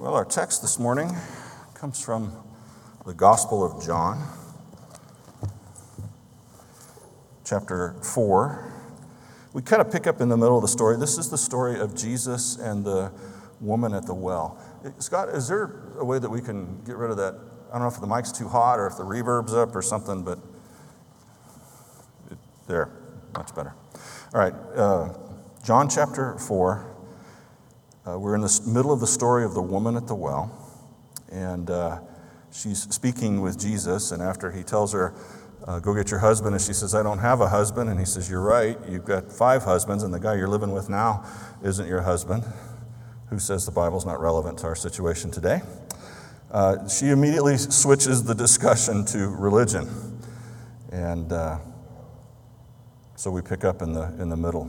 Well, our text this morning comes from the Gospel of John, chapter 4. We kind of pick up in the middle of the story. This is the story of Jesus and the woman at the well. Scott, is there a way that we can get rid of that? I don't know if the mic's too hot or if the reverb's up or something, but there, much better. All right, John chapter 4. We're in the middle of the story of the woman at the well, and she's speaking with Jesus, and after he tells her, go get your husband, and she says, I don't have a husband, and he says, you're right, you've got 5 husbands, and the guy you're living with now isn't your husband. Who says the Bible's not relevant to our situation today? She immediately switches the discussion to religion, and so we pick up in the middle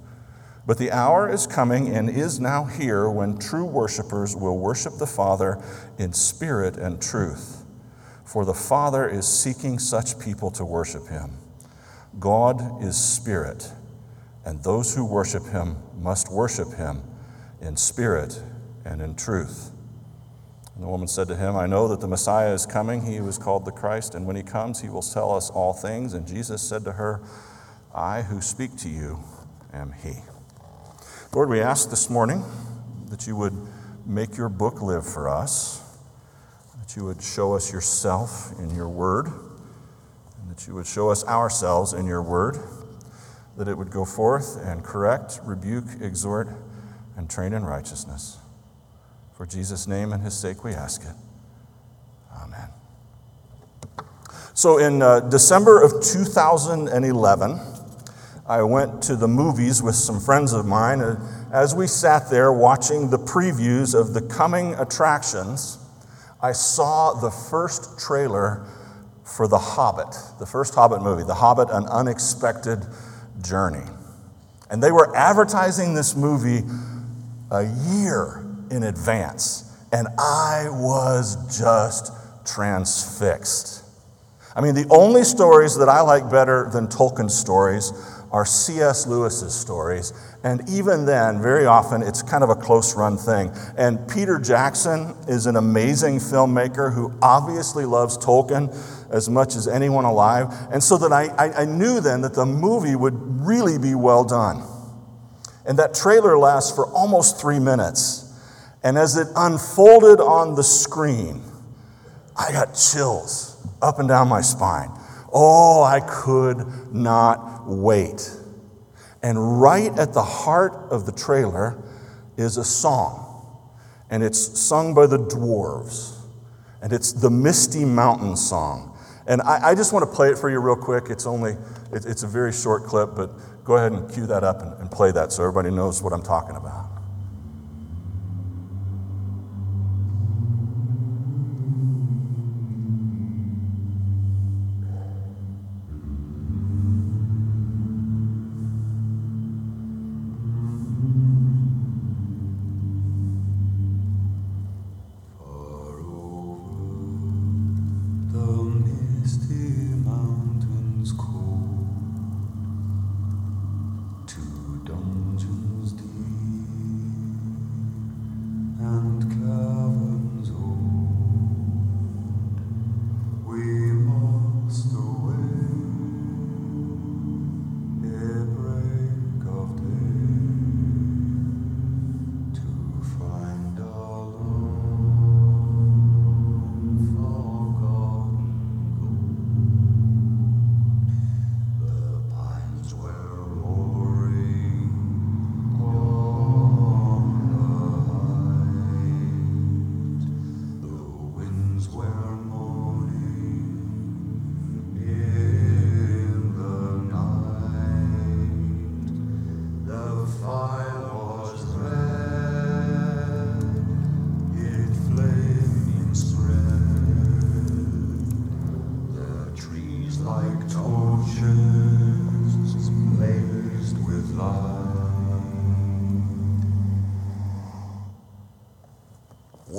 But the hour is coming and is now here when true worshipers will worship the Father in spirit and truth. For the Father is seeking such people to worship him. God is spirit, and those who worship him must worship him in spirit and in truth. And the woman said to him, I know that the Messiah is coming. He was called the Christ, and when he comes, he will tell us all things. And Jesus said to her, I who speak to you am he. Lord, we ask this morning that you would make your book live for us, that you would show us yourself in your word, and that you would show us ourselves in your word, that it would go forth and correct, rebuke, exhort, and train in righteousness. For Jesus' name and his sake we ask it. Amen. So in December of 2011, I went to the movies with some friends of mine, and as we sat there watching the previews of the coming attractions, I saw the first trailer for The Hobbit, the first Hobbit movie, The Hobbit, An Unexpected Journey. And they were advertising this movie a year in advance, and I was just transfixed. I mean, the only stories that I like better than Tolkien's stories are C.S. Lewis's stories, and even then, very often, it's kind of a close-run thing. And Peter Jackson is an amazing filmmaker who obviously loves Tolkien as much as anyone alive, and so that I knew then that the movie would really be well done. And that trailer lasts for almost 3 minutes, and as it unfolded on the screen, I got chills up and down my spine. Oh, I could not wait. And right at the heart of the trailer is a song, and it's sung by the dwarves, and it's the Misty Mountain song. And I just want to play it for you real quick. It's a very short clip, but go ahead and cue that up and play that so everybody knows what I'm talking about.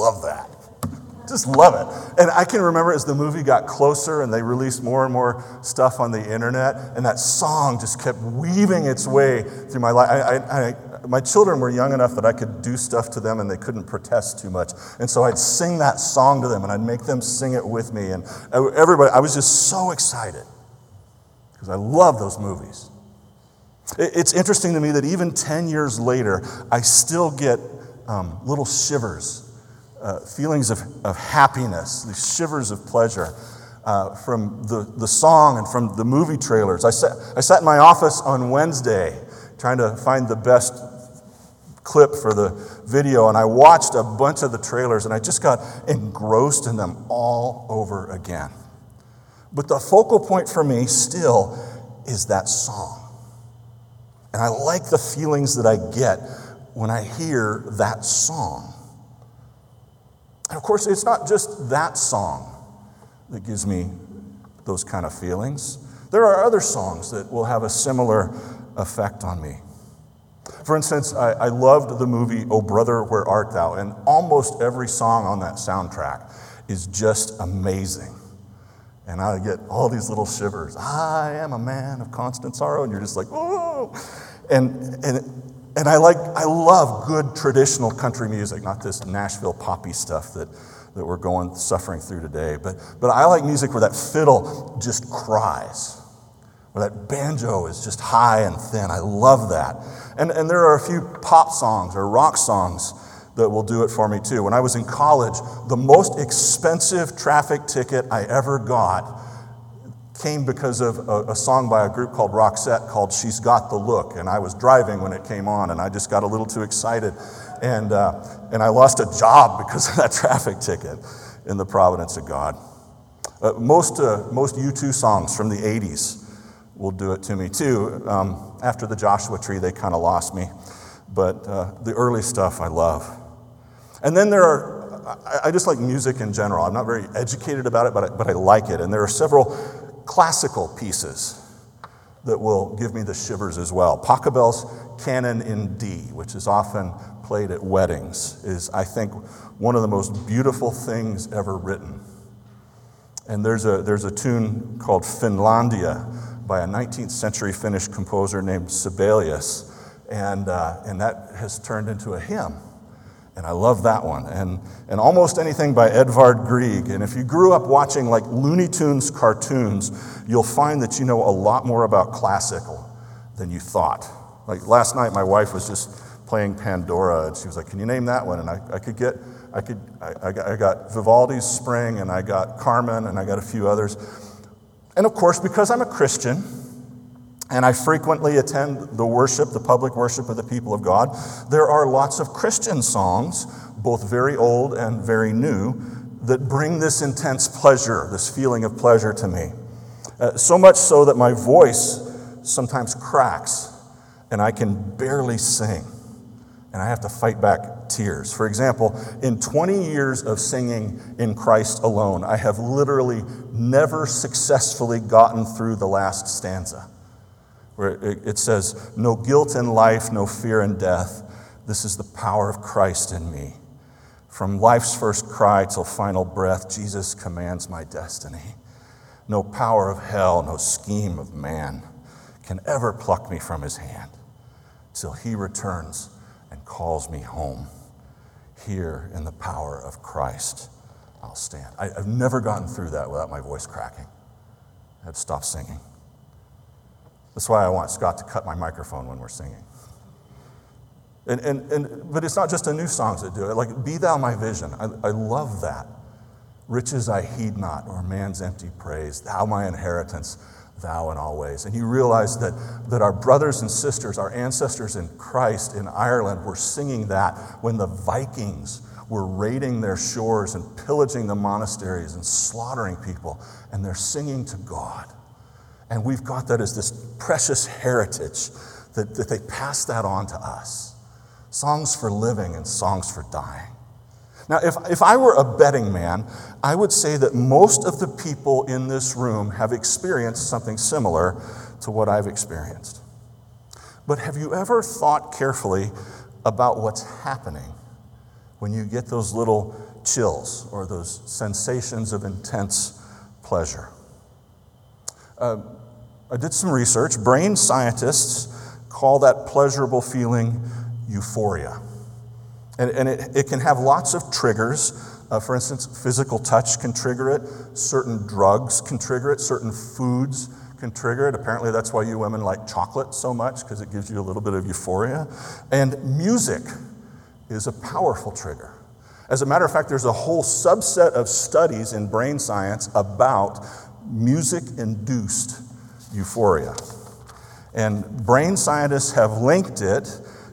love that. Just love it. And I can remember as the movie got closer and they released more and more stuff on the internet, and that song just kept weaving its way through my life. My children were young enough that I could do stuff to them and they couldn't protest too much. And so I'd sing that song to them and I'd make them sing it with me. And everybody, I was just so excited because I love those movies. It's interesting to me that even 10 years later, I still get little shivers, feelings of happiness, these shivers of pleasure from the song and from the movie trailers. I sat in my office on Wednesday trying to find the best clip for the video, and I watched a bunch of the trailers, and I just got engrossed in them all over again. But the focal point for me still is that song. And I like the feelings that I get when I hear that song. And of course, it's not just that song that gives me those kind of feelings. There are other songs that will have a similar effect on me. For instance, I loved the movie Oh Brother, Where Art Thou? And almost every song on that soundtrack is just amazing. And I get all these little shivers. I am a man of constant sorrow. And you're just like, oh. And I love good traditional country music, not this Nashville poppy stuff that we're suffering through today. But I like music where that fiddle just cries, where that banjo is just high and thin. I love that. And there are a few pop songs or rock songs that will do it for me too. When I was in college, the most expensive traffic ticket I ever got came because of a song by a group called Roxette called She's Got the Look, and I was driving when it came on, and I just got a little too excited, and I lost a job because of that traffic ticket in the providence of God. Most U2 songs from the 80s will do it to me too. After the Joshua Tree, they kind of lost me. But the early stuff I love. And then there are, I just like music in general. I'm not very educated about it, but I like it. And there are several classical pieces that will give me the shivers as well. Pachelbel's Canon in D, which is often played at weddings, is, I think, one of the most beautiful things ever written. And there's a tune called Finlandia by a 19th century Finnish composer named Sibelius. And that has turned into a hymn, and I love that one. And almost anything by Edvard Grieg. And if you grew up watching like Looney Tunes cartoons, you'll find that you know a lot more about classical than you thought. Like last night, my wife was just playing Pandora, and she was like, "Can you name that one?" And I got Vivaldi's Spring, and I got Carmen, and I got a few others. And of course, because I'm a Christian, and I frequently attend the public worship of the people of God, there are lots of Christian songs, both very old and very new, that bring this intense pleasure, this feeling of pleasure to me. So much so that my voice sometimes cracks and I can barely sing. And I have to fight back tears. For example, in 20 years of singing in Christ Alone, I have literally never successfully gotten through the last stanza, where it says, "No guilt in life, no fear in death. This is the power of Christ in me. From life's first cry till final breath, Jesus commands my destiny. No power of hell, no scheme of man can ever pluck me from his hand till he returns and calls me home. Here in the power of Christ, I'll stand." I've never gotten through that without my voice cracking. I'd stop singing. That's why I want Scott to cut my microphone when we're singing. But it's not just the new songs that do it. Like, Be Thou My Vision. I love that. Riches I heed not, or man's empty praise. Thou my inheritance, thou in all ways. And you realize that our brothers and sisters, our ancestors in Christ in Ireland were singing that when the Vikings were raiding their shores and pillaging the monasteries and slaughtering people. And they're singing to God. And we've got that as this precious heritage that they pass that on to us. Songs for living and songs for dying. Now, if I were a betting man, I would say that most of the people in this room have experienced something similar to what I've experienced. But have you ever thought carefully about what's happening when you get those little chills or those sensations of intense pleasure. I did some research. Brain scientists call that pleasurable feeling euphoria. And it can have lots of triggers. For instance, physical touch can trigger it. Certain drugs can trigger it. Certain foods can trigger it. Apparently, that's why you women like chocolate so much, because it gives you a little bit of euphoria. And music is a powerful trigger. As a matter of fact, there's a whole subset of studies in brain science about music-induced euphoria. And brain scientists have linked it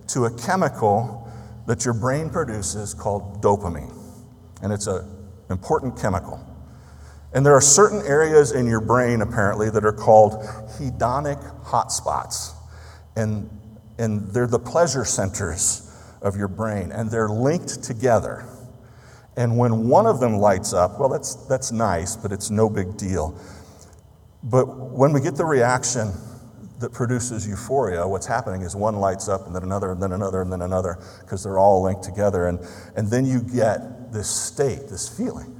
to a chemical that your brain produces called dopamine. And it's an important chemical. And there are certain areas in your brain, apparently, that are called hedonic hotspots. And they're the pleasure centers of your brain, and they're linked together. And when one of them lights up, well, that's nice, but it's no big deal. But when we get the reaction that produces euphoria, what's happening is one lights up, and then another, and then another, and then another, because they're all linked together. And then you get this state, this feeling,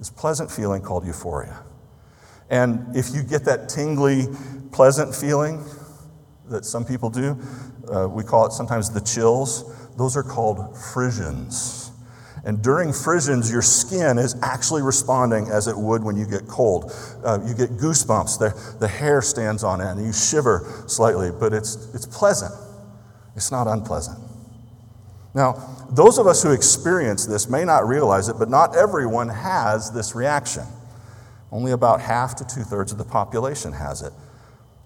this pleasant feeling called euphoria. And if you get that tingly, pleasant feeling that some people do, we call it sometimes the chills. Those are called frissions. And during frissions, your skin is actually responding as it would when you get cold. You get goosebumps. The hair stands on end. You shiver slightly, but it's pleasant. It's not unpleasant. Now, those of us who experience this may not realize it, but not everyone has this reaction. Only about half to two-thirds of the population has it.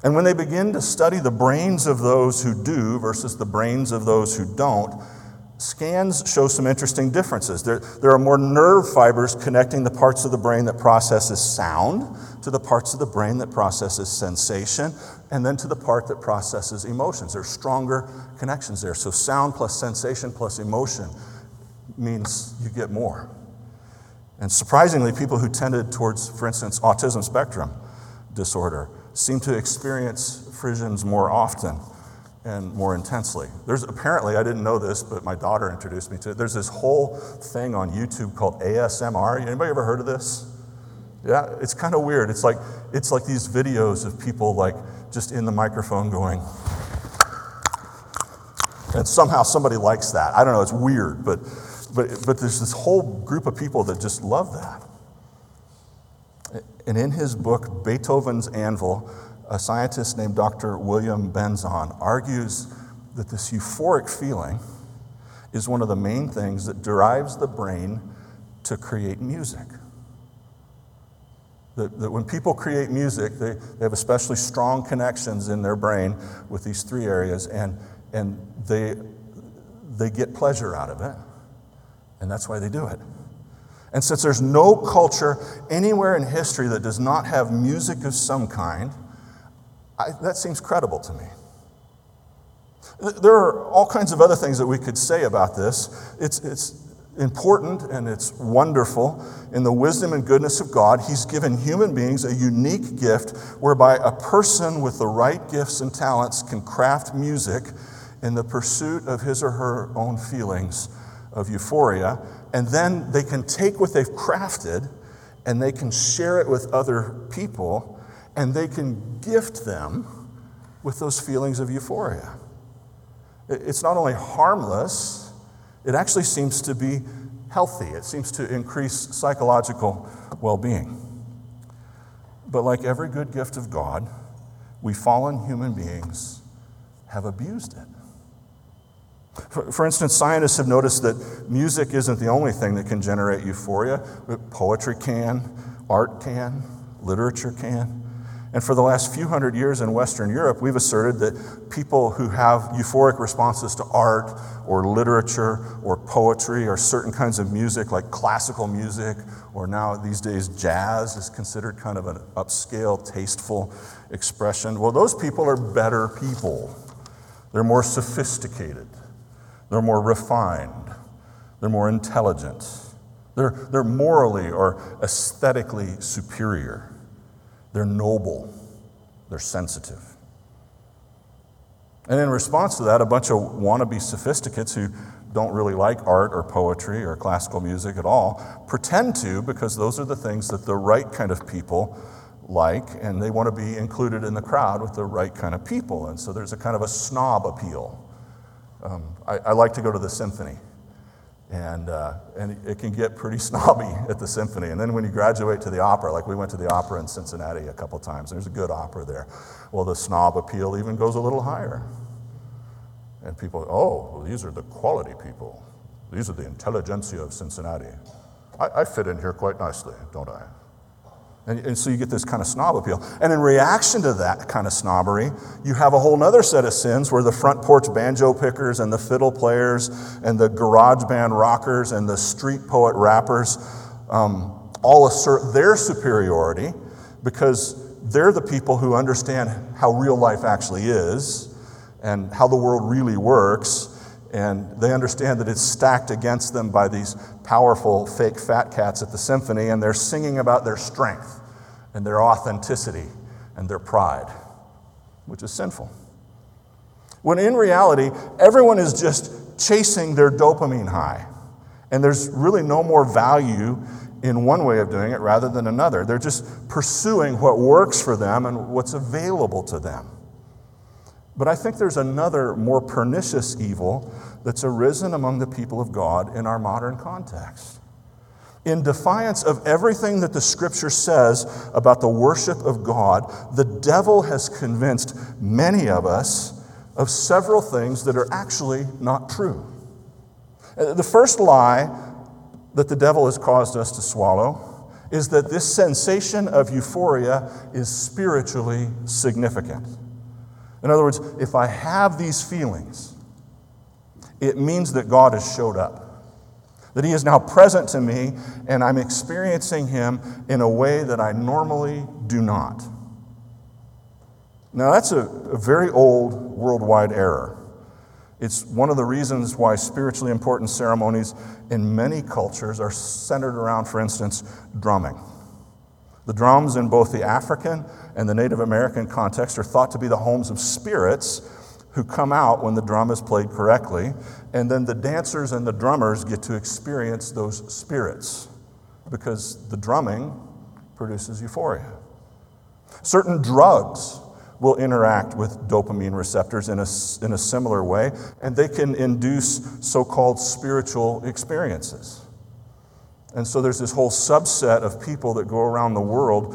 And when they begin to study the brains of those who do versus the brains of those who don't, scans show some interesting differences. There are more nerve fibers connecting the parts of the brain that processes sound to the parts of the brain that processes sensation, and then to the part that processes emotions. There's stronger connections there. So sound plus sensation plus emotion means you get more. And surprisingly, people who tended towards, for instance, autism spectrum disorder seem to experience frissions more often and more intensely. There's apparently, I didn't know this, but my daughter introduced me to it. There's this whole thing on YouTube called ASMR. Anybody ever heard of this? Yeah, it's kind of weird. It's like these videos of people like just in the microphone going, and somehow somebody likes that. I don't know, it's weird, but there's this whole group of people that just love that. And in his book, Beethoven's Anvil, a scientist named Dr. William Benzon argues that this euphoric feeling is one of the main things that drives the brain to create music. That when people create music, they have especially strong connections in their brain with these three areas, and they get pleasure out of it, and that's why they do it. And since there's no culture anywhere in history that does not have music of some kind, that seems credible to me. There are all kinds of other things that we could say about this. It's important and it's wonderful. In the wisdom and goodness of God, He's given human beings a unique gift whereby a person with the right gifts and talents can craft music in the pursuit of his or her own feelings of euphoria. And then they can take what they've crafted and they can share it with other people, and they can gift them with those feelings of euphoria. It's not only harmless, it actually seems to be healthy. It seems to increase psychological well-being. But like every good gift of God, we fallen human beings have abused it. For instance, scientists have noticed that music isn't the only thing that can generate euphoria. Poetry can, art can, literature can. And for the last few hundred years in Western Europe, we've asserted that people who have euphoric responses to art or literature or poetry or certain kinds of music like classical music, or now these days jazz is considered kind of an upscale, tasteful expression. Well, those people are better people. They're more sophisticated. They're more refined. They're more intelligent. They're morally or aesthetically superior. They're noble, they're sensitive. And in response to that, a bunch of wannabe sophisticates who don't really like art or poetry or classical music at all pretend to, because those are the things that the right kind of people like, and they want to be included in the crowd with the right kind of people. And so there's a kind of a snob appeal. I like to go to the symphony, and it can get pretty snobby at the symphony. And then when you graduate to the opera, like we went to the opera in Cincinnati a couple times, there's a good opera there. Well, the snob appeal even goes a little higher. And people, oh, well, these are the quality people. These are the intelligentsia of Cincinnati. I fit in here quite nicely, don't I? And so you get this kind of snob appeal. And in reaction to that kind of snobbery, you have a whole other set of sins where the front porch banjo pickers and the fiddle players and the garage band rockers and the street poet rappers all assert their superiority, because they're the people who understand how real life actually is and how the world really works. And they understand that it's stacked against them by these powerful fake fat cats at the symphony, and they're singing about their strength and their authenticity and their pride, which is sinful. When in reality, everyone is just chasing their dopamine high, and there's really no more value in one way of doing it rather than another. They're just pursuing what works for them and what's available to them. But I think there's another, more pernicious evil that's arisen among the people of God in our modern context. In defiance of everything that the Scripture says about the worship of God, the devil has convinced many of us of several things that are actually not true. The first lie that the devil has caused us to swallow is that this sensation of euphoria is spiritually significant. In other words, if I have these feelings, it means that God has showed up, that He is now present to me, and I'm experiencing Him in a way that I normally do not. Now, that's a very old worldwide error. It's one of the reasons why spiritually important ceremonies in many cultures are centered around, for instance, drumming. The drums in both the African and the Native American context are thought to be the homes of spirits who come out when the drum is played correctly, and then the dancers and the drummers get to experience those spirits because the drumming produces euphoria. Certain drugs will interact with dopamine receptors in a similar way, and they can induce so-called spiritual experiences. And so there's this whole subset of people that go around the world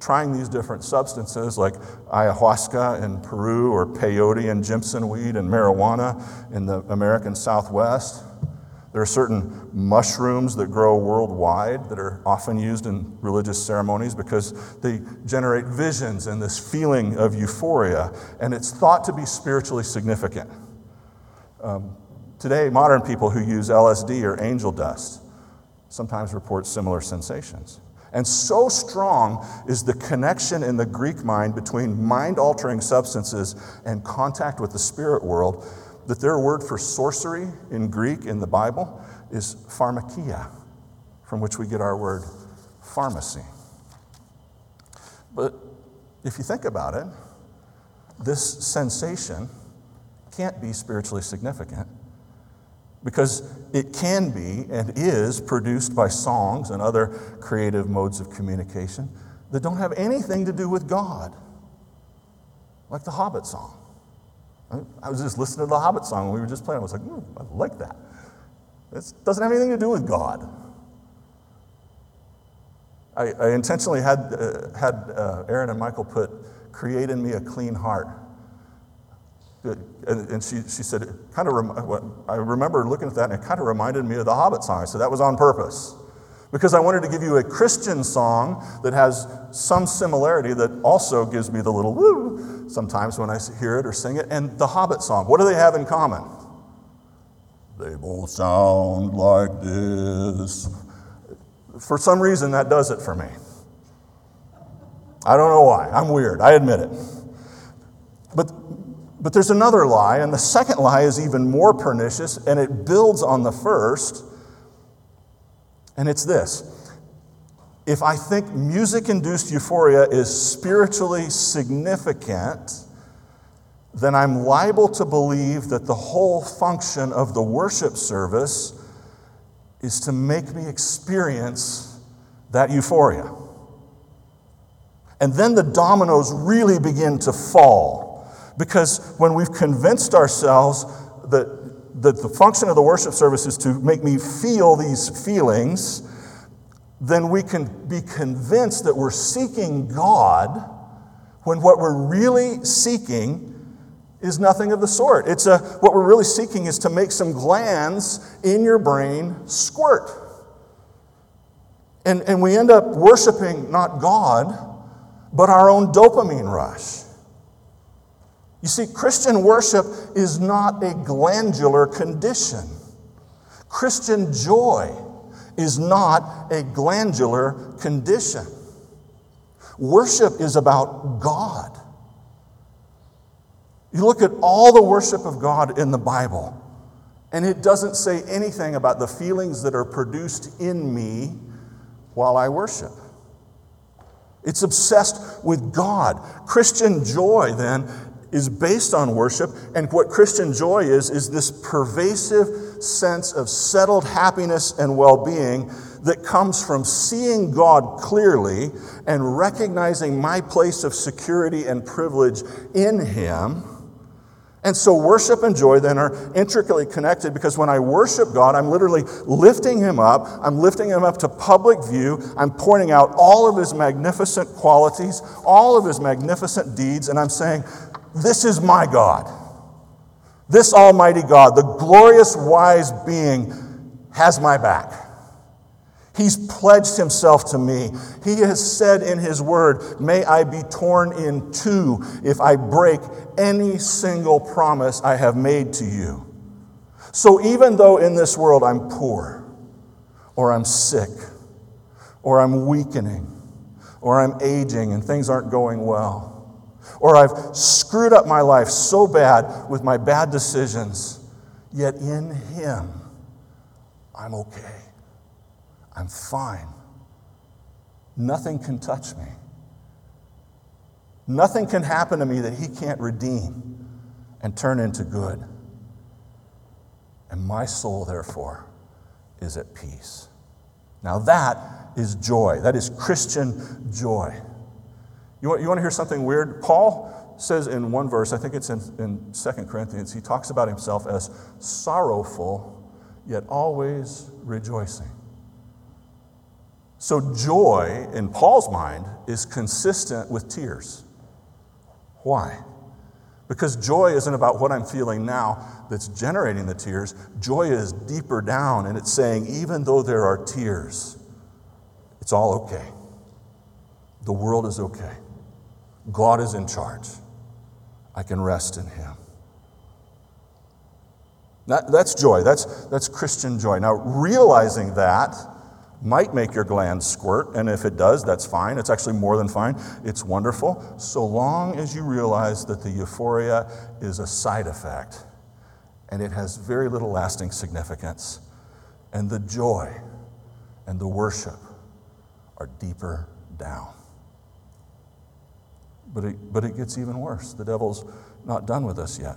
trying these different substances like ayahuasca in Peru, or peyote and jimson weed and marijuana in the American Southwest. There are certain mushrooms that grow worldwide that are often used in religious ceremonies because they generate visions and this feeling of euphoria, and it's thought to be spiritually significant. Today, modern people who use LSD or angel dust sometimes report similar sensations. And so strong is the connection in the Greek mind between mind-altering substances and contact with the spirit world that their word for sorcery in Greek in the Bible is pharmakia, from which we get our word pharmacy. But if you think about it, this sensation can't be spiritually significant, because it can be and is produced by songs and other creative modes of communication that don't have anything to do with God, like the Hobbit song. I was just listening to the Hobbit song when we were just playing. I was like, I like that. It doesn't have anything to do with God. I intentionally had Aaron and Michael put, "Create in me a clean heart." And she said, I remember looking at that, and it kind of reminded me of the Hobbit song. I said, that was on purpose, because I wanted to give you a Christian song that has some similarity that also gives me the little woo sometimes when I hear it or sing it. And the Hobbit song, what do they have in common? They both sound like this. For some reason, that does it for me. I don't know why. I'm weird. I admit it. But there's another lie, and the second lie is even more pernicious, and it builds on the first, and it's this. If I think music-induced euphoria is spiritually significant, then I'm liable to believe that the whole function of the worship service is to make me experience that euphoria. And then the dominoes really begin to fall, because when we've convinced ourselves that the function of the worship service is to make me feel these feelings, then we can be convinced that we're seeking God when what we're really seeking is nothing of the sort. What we're really seeking is to make some glands in your brain squirt. And we end up worshiping not God, but our own dopamine rush. You see, Christian worship is not a glandular condition. Christian joy is not a glandular condition. Worship is about God. You look at all the worship of God in the Bible, and it doesn't say anything about the feelings that are produced in me while I worship. It's obsessed with God. Christian joy, then, is based on worship, and what Christian joy is this pervasive sense of settled happiness and well-being that comes from seeing God clearly and recognizing my place of security and privilege in Him. And so worship and joy then are intricately connected, because when I worship God, I'm literally lifting Him up. I'm lifting Him up to public view. I'm pointing out all of His magnificent qualities, all of His magnificent deeds, and I'm saying, this is my God. This Almighty God, the glorious, wise being, has my back. He's pledged Himself to me. He has said in His word, may I be torn in two if I break any single promise I have made to you. So even though in this world I'm poor, or I'm sick, or I'm weakening, or I'm aging and things aren't going well, or I've screwed up my life so bad with my bad decisions, yet in Him, I'm okay. I'm fine. Nothing can touch me. Nothing can happen to me that He can't redeem and turn into good. And my soul, therefore, is at peace. Now that is joy. That is Christian joy. You want to hear something weird? Paul says in one verse, I think it's in 2 Corinthians, he talks about himself as sorrowful, yet always rejoicing. So joy, in Paul's mind, is consistent with tears. Why? Because joy isn't about what I'm feeling now that's generating the tears. Joy is deeper down, and it's saying, even though there are tears, it's all okay. The world is okay. God is in charge. I can rest in Him. That's joy. That's Christian joy. Now, realizing that might make your glands squirt, and if it does, that's fine. It's actually more than fine. It's wonderful, so long as you realize that the euphoria is a side effect, and it has very little lasting significance. And the joy and the worship are deeper down. But it gets even worse. The devil's not done with us yet.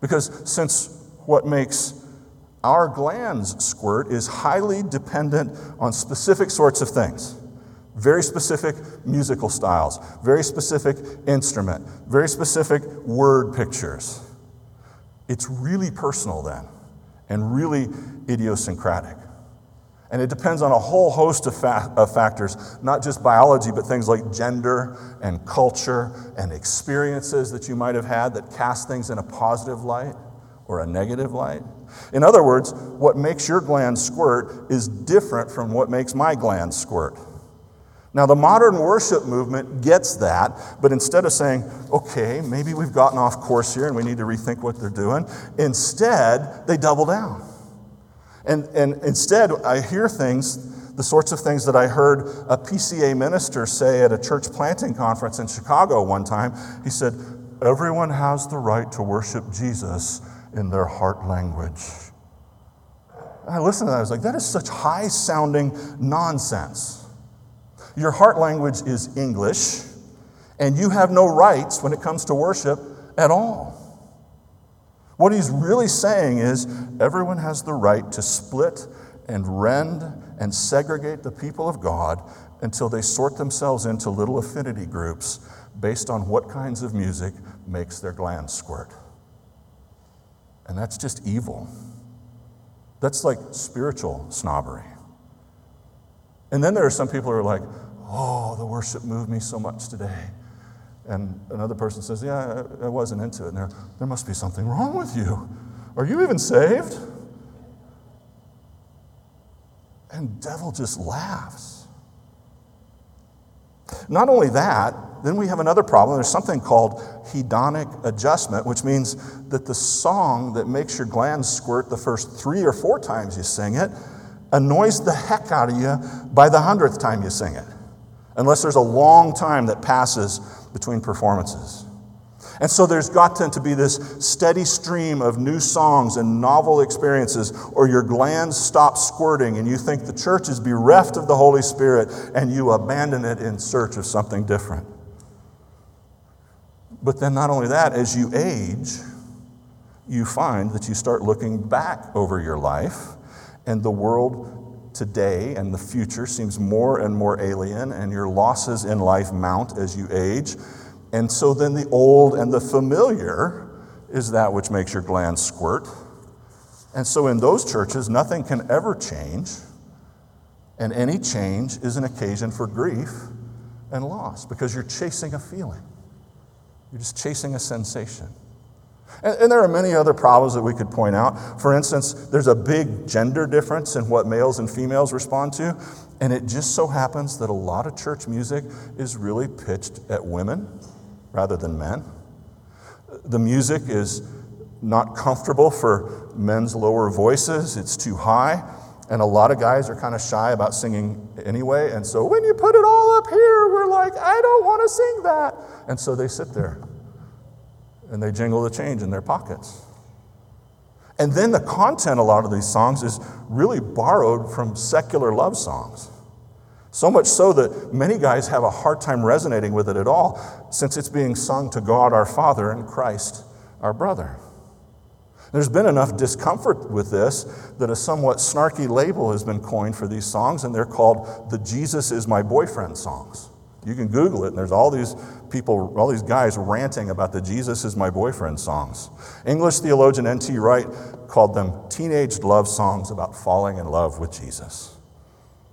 Because since what makes our glands squirt is highly dependent on specific sorts of things, very specific musical styles, very specific instrument, very specific word pictures, it's really personal then, and really idiosyncratic. And it depends on a whole host of factors, not just biology, but things like gender and culture and experiences that you might have had that cast things in a positive light or a negative light. In other words, what makes your gland squirt is different from what makes my gland squirt. Now, the modern worship movement gets that, but instead of saying, okay, maybe we've gotten off course here and we need to rethink what they're doing, instead, they double down. And instead, I hear things, the sorts of things that I heard a PCA minister say at a church planting conference in Chicago one time. He said, everyone has the right to worship Jesus in their heart language. I listened to that, I was like, that is such high-sounding nonsense. Your heart language is English, and you have no rights when it comes to worship at all. What he's really saying is everyone has the right to split and rend and segregate the people of God until they sort themselves into little affinity groups based on what kinds of music makes their glands squirt. And that's just evil. That's like spiritual snobbery. And then there are some people who are like, oh, the worship moved me so much today. And another person says, yeah, I wasn't into it. And there must be something wrong with you. Are you even saved? And devil just laughs. Not only that, then we have another problem. There's something called hedonic adjustment, which means that the song that makes your glands squirt the first 3 or 4 times you sing it annoys the heck out of you by the 100th time you sing it, unless there's a long time that passes between performances. And so there's got to be this steady stream of new songs and novel experiences, or your glands stop squirting and you think the church is bereft of the Holy Spirit and you abandon it in search of something different. But then not only that, as you age, you find that you start looking back over your life, and the world today and the future seems more and more alien, and your losses in life mount as you age. And so then the old and the familiar is that which makes your glands squirt. And so in those churches, nothing can ever change, and any change is an occasion for grief and loss, because you're chasing a feeling. You're just chasing a sensation. And there are many other problems that we could point out. For instance, there's a big gender difference in what males and females respond to, and it just so happens that a lot of church music is really pitched at women rather than men. The music is not comfortable for men's lower voices. It's too high, and a lot of guys are kind of shy about singing anyway, and so when you put it all up here, we're like, I don't want to sing that. And so they sit there, and they jingle the change in their pockets. And then the content, a lot of these songs, is really borrowed from secular love songs. So much so that many guys have a hard time resonating with it at all, since it's being sung to God our Father and Christ our Brother. There's been enough discomfort with this that a somewhat snarky label has been coined for these songs, and they're called the Jesus is my boyfriend songs. You can Google it, and there's all these people, all these guys ranting about the Jesus is my boyfriend songs. English theologian N.T. Wright called them teenage love songs about falling in love with Jesus.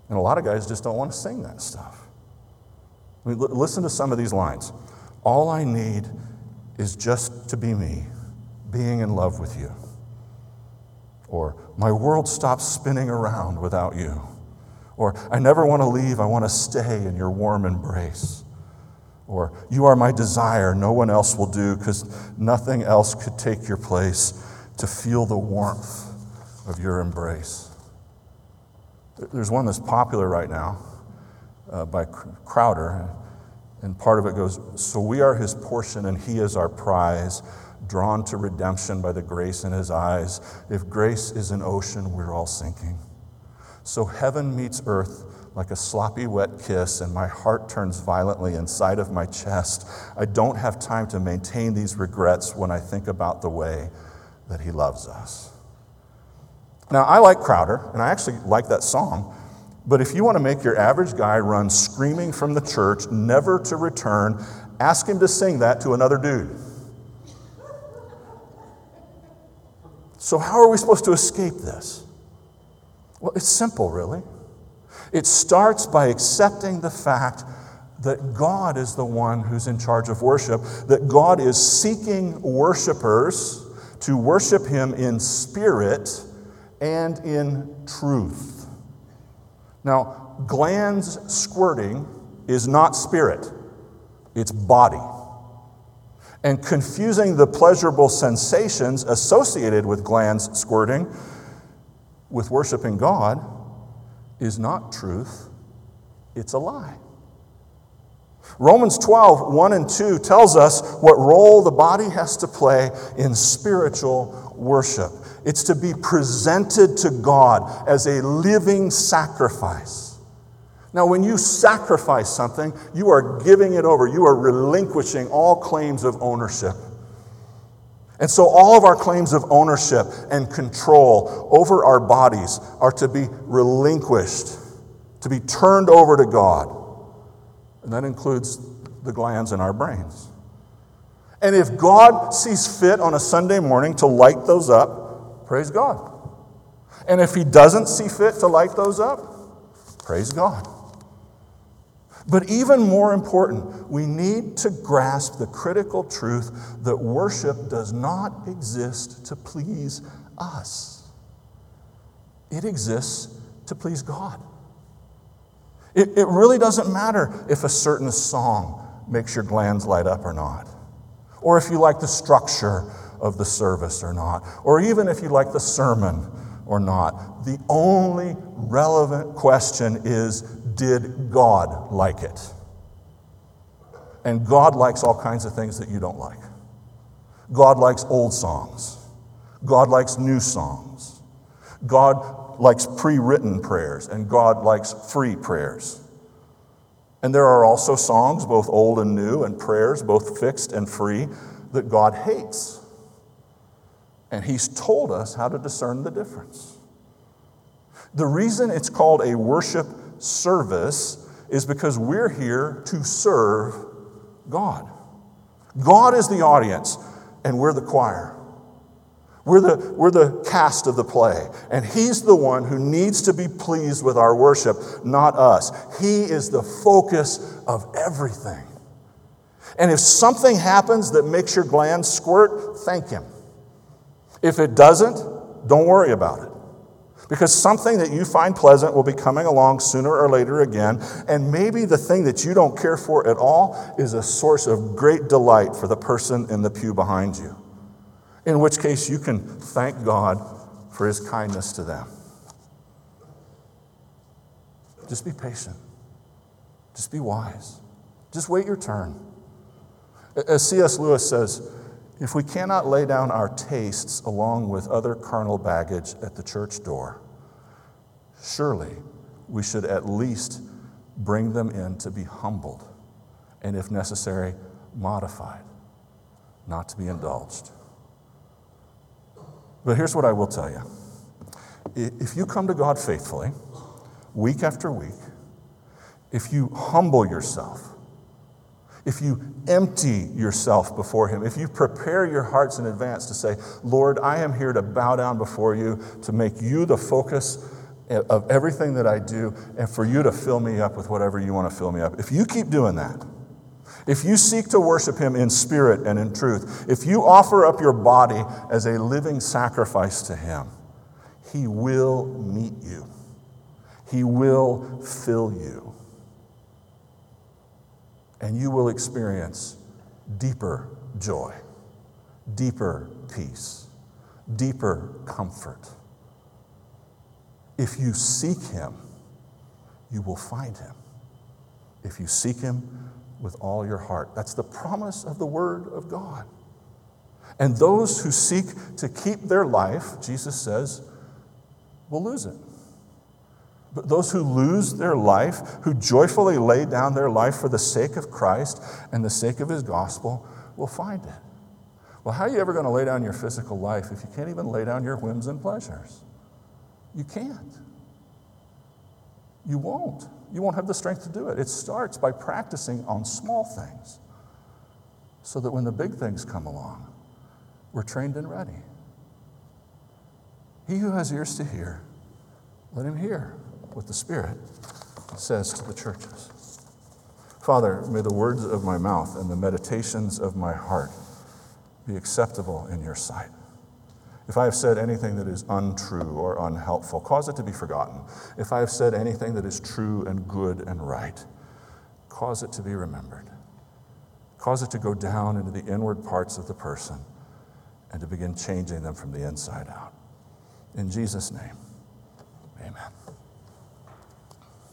And a lot of guys just don't want to sing that stuff. I mean, listen to some of these lines. All I need is just to be me, being in love with you. Or, my world stops spinning around without you. Or, I never want to leave, I want to stay in your warm embrace. Or, you are my desire, no one else will do, because nothing else could take your place, to feel the warmth of your embrace. There's one that's popular right now by Crowder, and part of it goes, so we are his portion and he is our prize, drawn to redemption by the grace in his eyes. If grace is an ocean, we're all sinking. So heaven meets earth like a sloppy wet kiss, and my heart turns violently inside of my chest. I don't have time to maintain these regrets when I think about the way that he loves us. Now, I like Crowder, and I actually like that song, but if you want to make your average guy run screaming from the church, never to return, ask him to sing that to another dude. So how are we supposed to escape this? Well, it's simple, really. It starts by accepting the fact that God is the one who's in charge of worship, that God is seeking worshipers to worship him in spirit and in truth. Now, glands squirting is not spirit, it's body. And confusing the pleasurable sensations associated with glands squirting with worshiping God is not truth, it's a lie. Romans 12:1-2 tells us what role the body has to play in spiritual worship. It's to be presented to God as a living sacrifice. Now, when you sacrifice something, you are giving it over. You are relinquishing all claims of ownership. And so all of our claims of ownership and control over our bodies are to be relinquished, to be turned over to God. And that includes the glands in our brains. And if God sees fit on a Sunday morning to light those up, praise God. And if he doesn't see fit to light those up, praise God. But even more important, we need to grasp the critical truth that worship does not exist to please us. It exists to please God. It really doesn't matter if a certain song makes your glands light up or not, or if you like the structure of the service or not, or even if you like the sermon or not. The only relevant question is, did God like it? And God likes all kinds of things that you don't like. God likes old songs. God likes new songs. God likes pre-written prayers, and God likes free prayers. And there are also songs, both old and new, and prayers, both fixed and free, that God hates. And he's told us how to discern the difference. The reason it's called a worship service is because we're here to serve God. God is the audience, and we're the choir. We're the cast of the play, and he's the one who needs to be pleased with our worship, not us. He is the focus of everything. And if something happens that makes your glands squirt, thank him. If it doesn't, don't worry about it. Because something that you find pleasant will be coming along sooner or later again, and maybe the thing that you don't care for at all is a source of great delight for the person in the pew behind you. In which case, you can thank God for his kindness to them. Just be patient. Just be wise. Just wait your turn. As C.S. Lewis says, if we cannot lay down our tastes along with other carnal baggage at the church door, surely we should at least bring them in to be humbled and, if necessary, modified, not to be indulged. But here's what I will tell you. If you come to God faithfully, week after week, if you humble yourself, if you empty yourself before him, if you prepare your hearts in advance to say, Lord, I am here to bow down before you, to make you the focus of everything that I do, and for you to fill me up with whatever you want to fill me up. If you keep doing that, if you seek to worship him in spirit and in truth, if you offer up your body as a living sacrifice to him, he will meet you. He will fill you. And you will experience deeper joy, deeper peace, deeper comfort. If you seek him, you will find him. If you seek him with all your heart. That's the promise of the Word of God. And those who seek to keep their life, Jesus says, will lose it. But those who lose their life, who joyfully lay down their life for the sake of Christ and the sake of his gospel, will find it. Well, how are you ever going to lay down your physical life if you can't even lay down your whims and pleasures? You can't. You won't. You won't have the strength to do it. It starts by practicing on small things so that when the big things come along, we're trained and ready. He who has ears to hear, let him hear what the Spirit says to the churches. Father, may the words of my mouth and the meditations of my heart be acceptable in your sight. If I have said anything that is untrue or unhelpful, cause it to be forgotten. If I have said anything that is true and good and right, cause it to be remembered. Cause it to go down into the inward parts of the person and to begin changing them from the inside out. In Jesus' name, amen.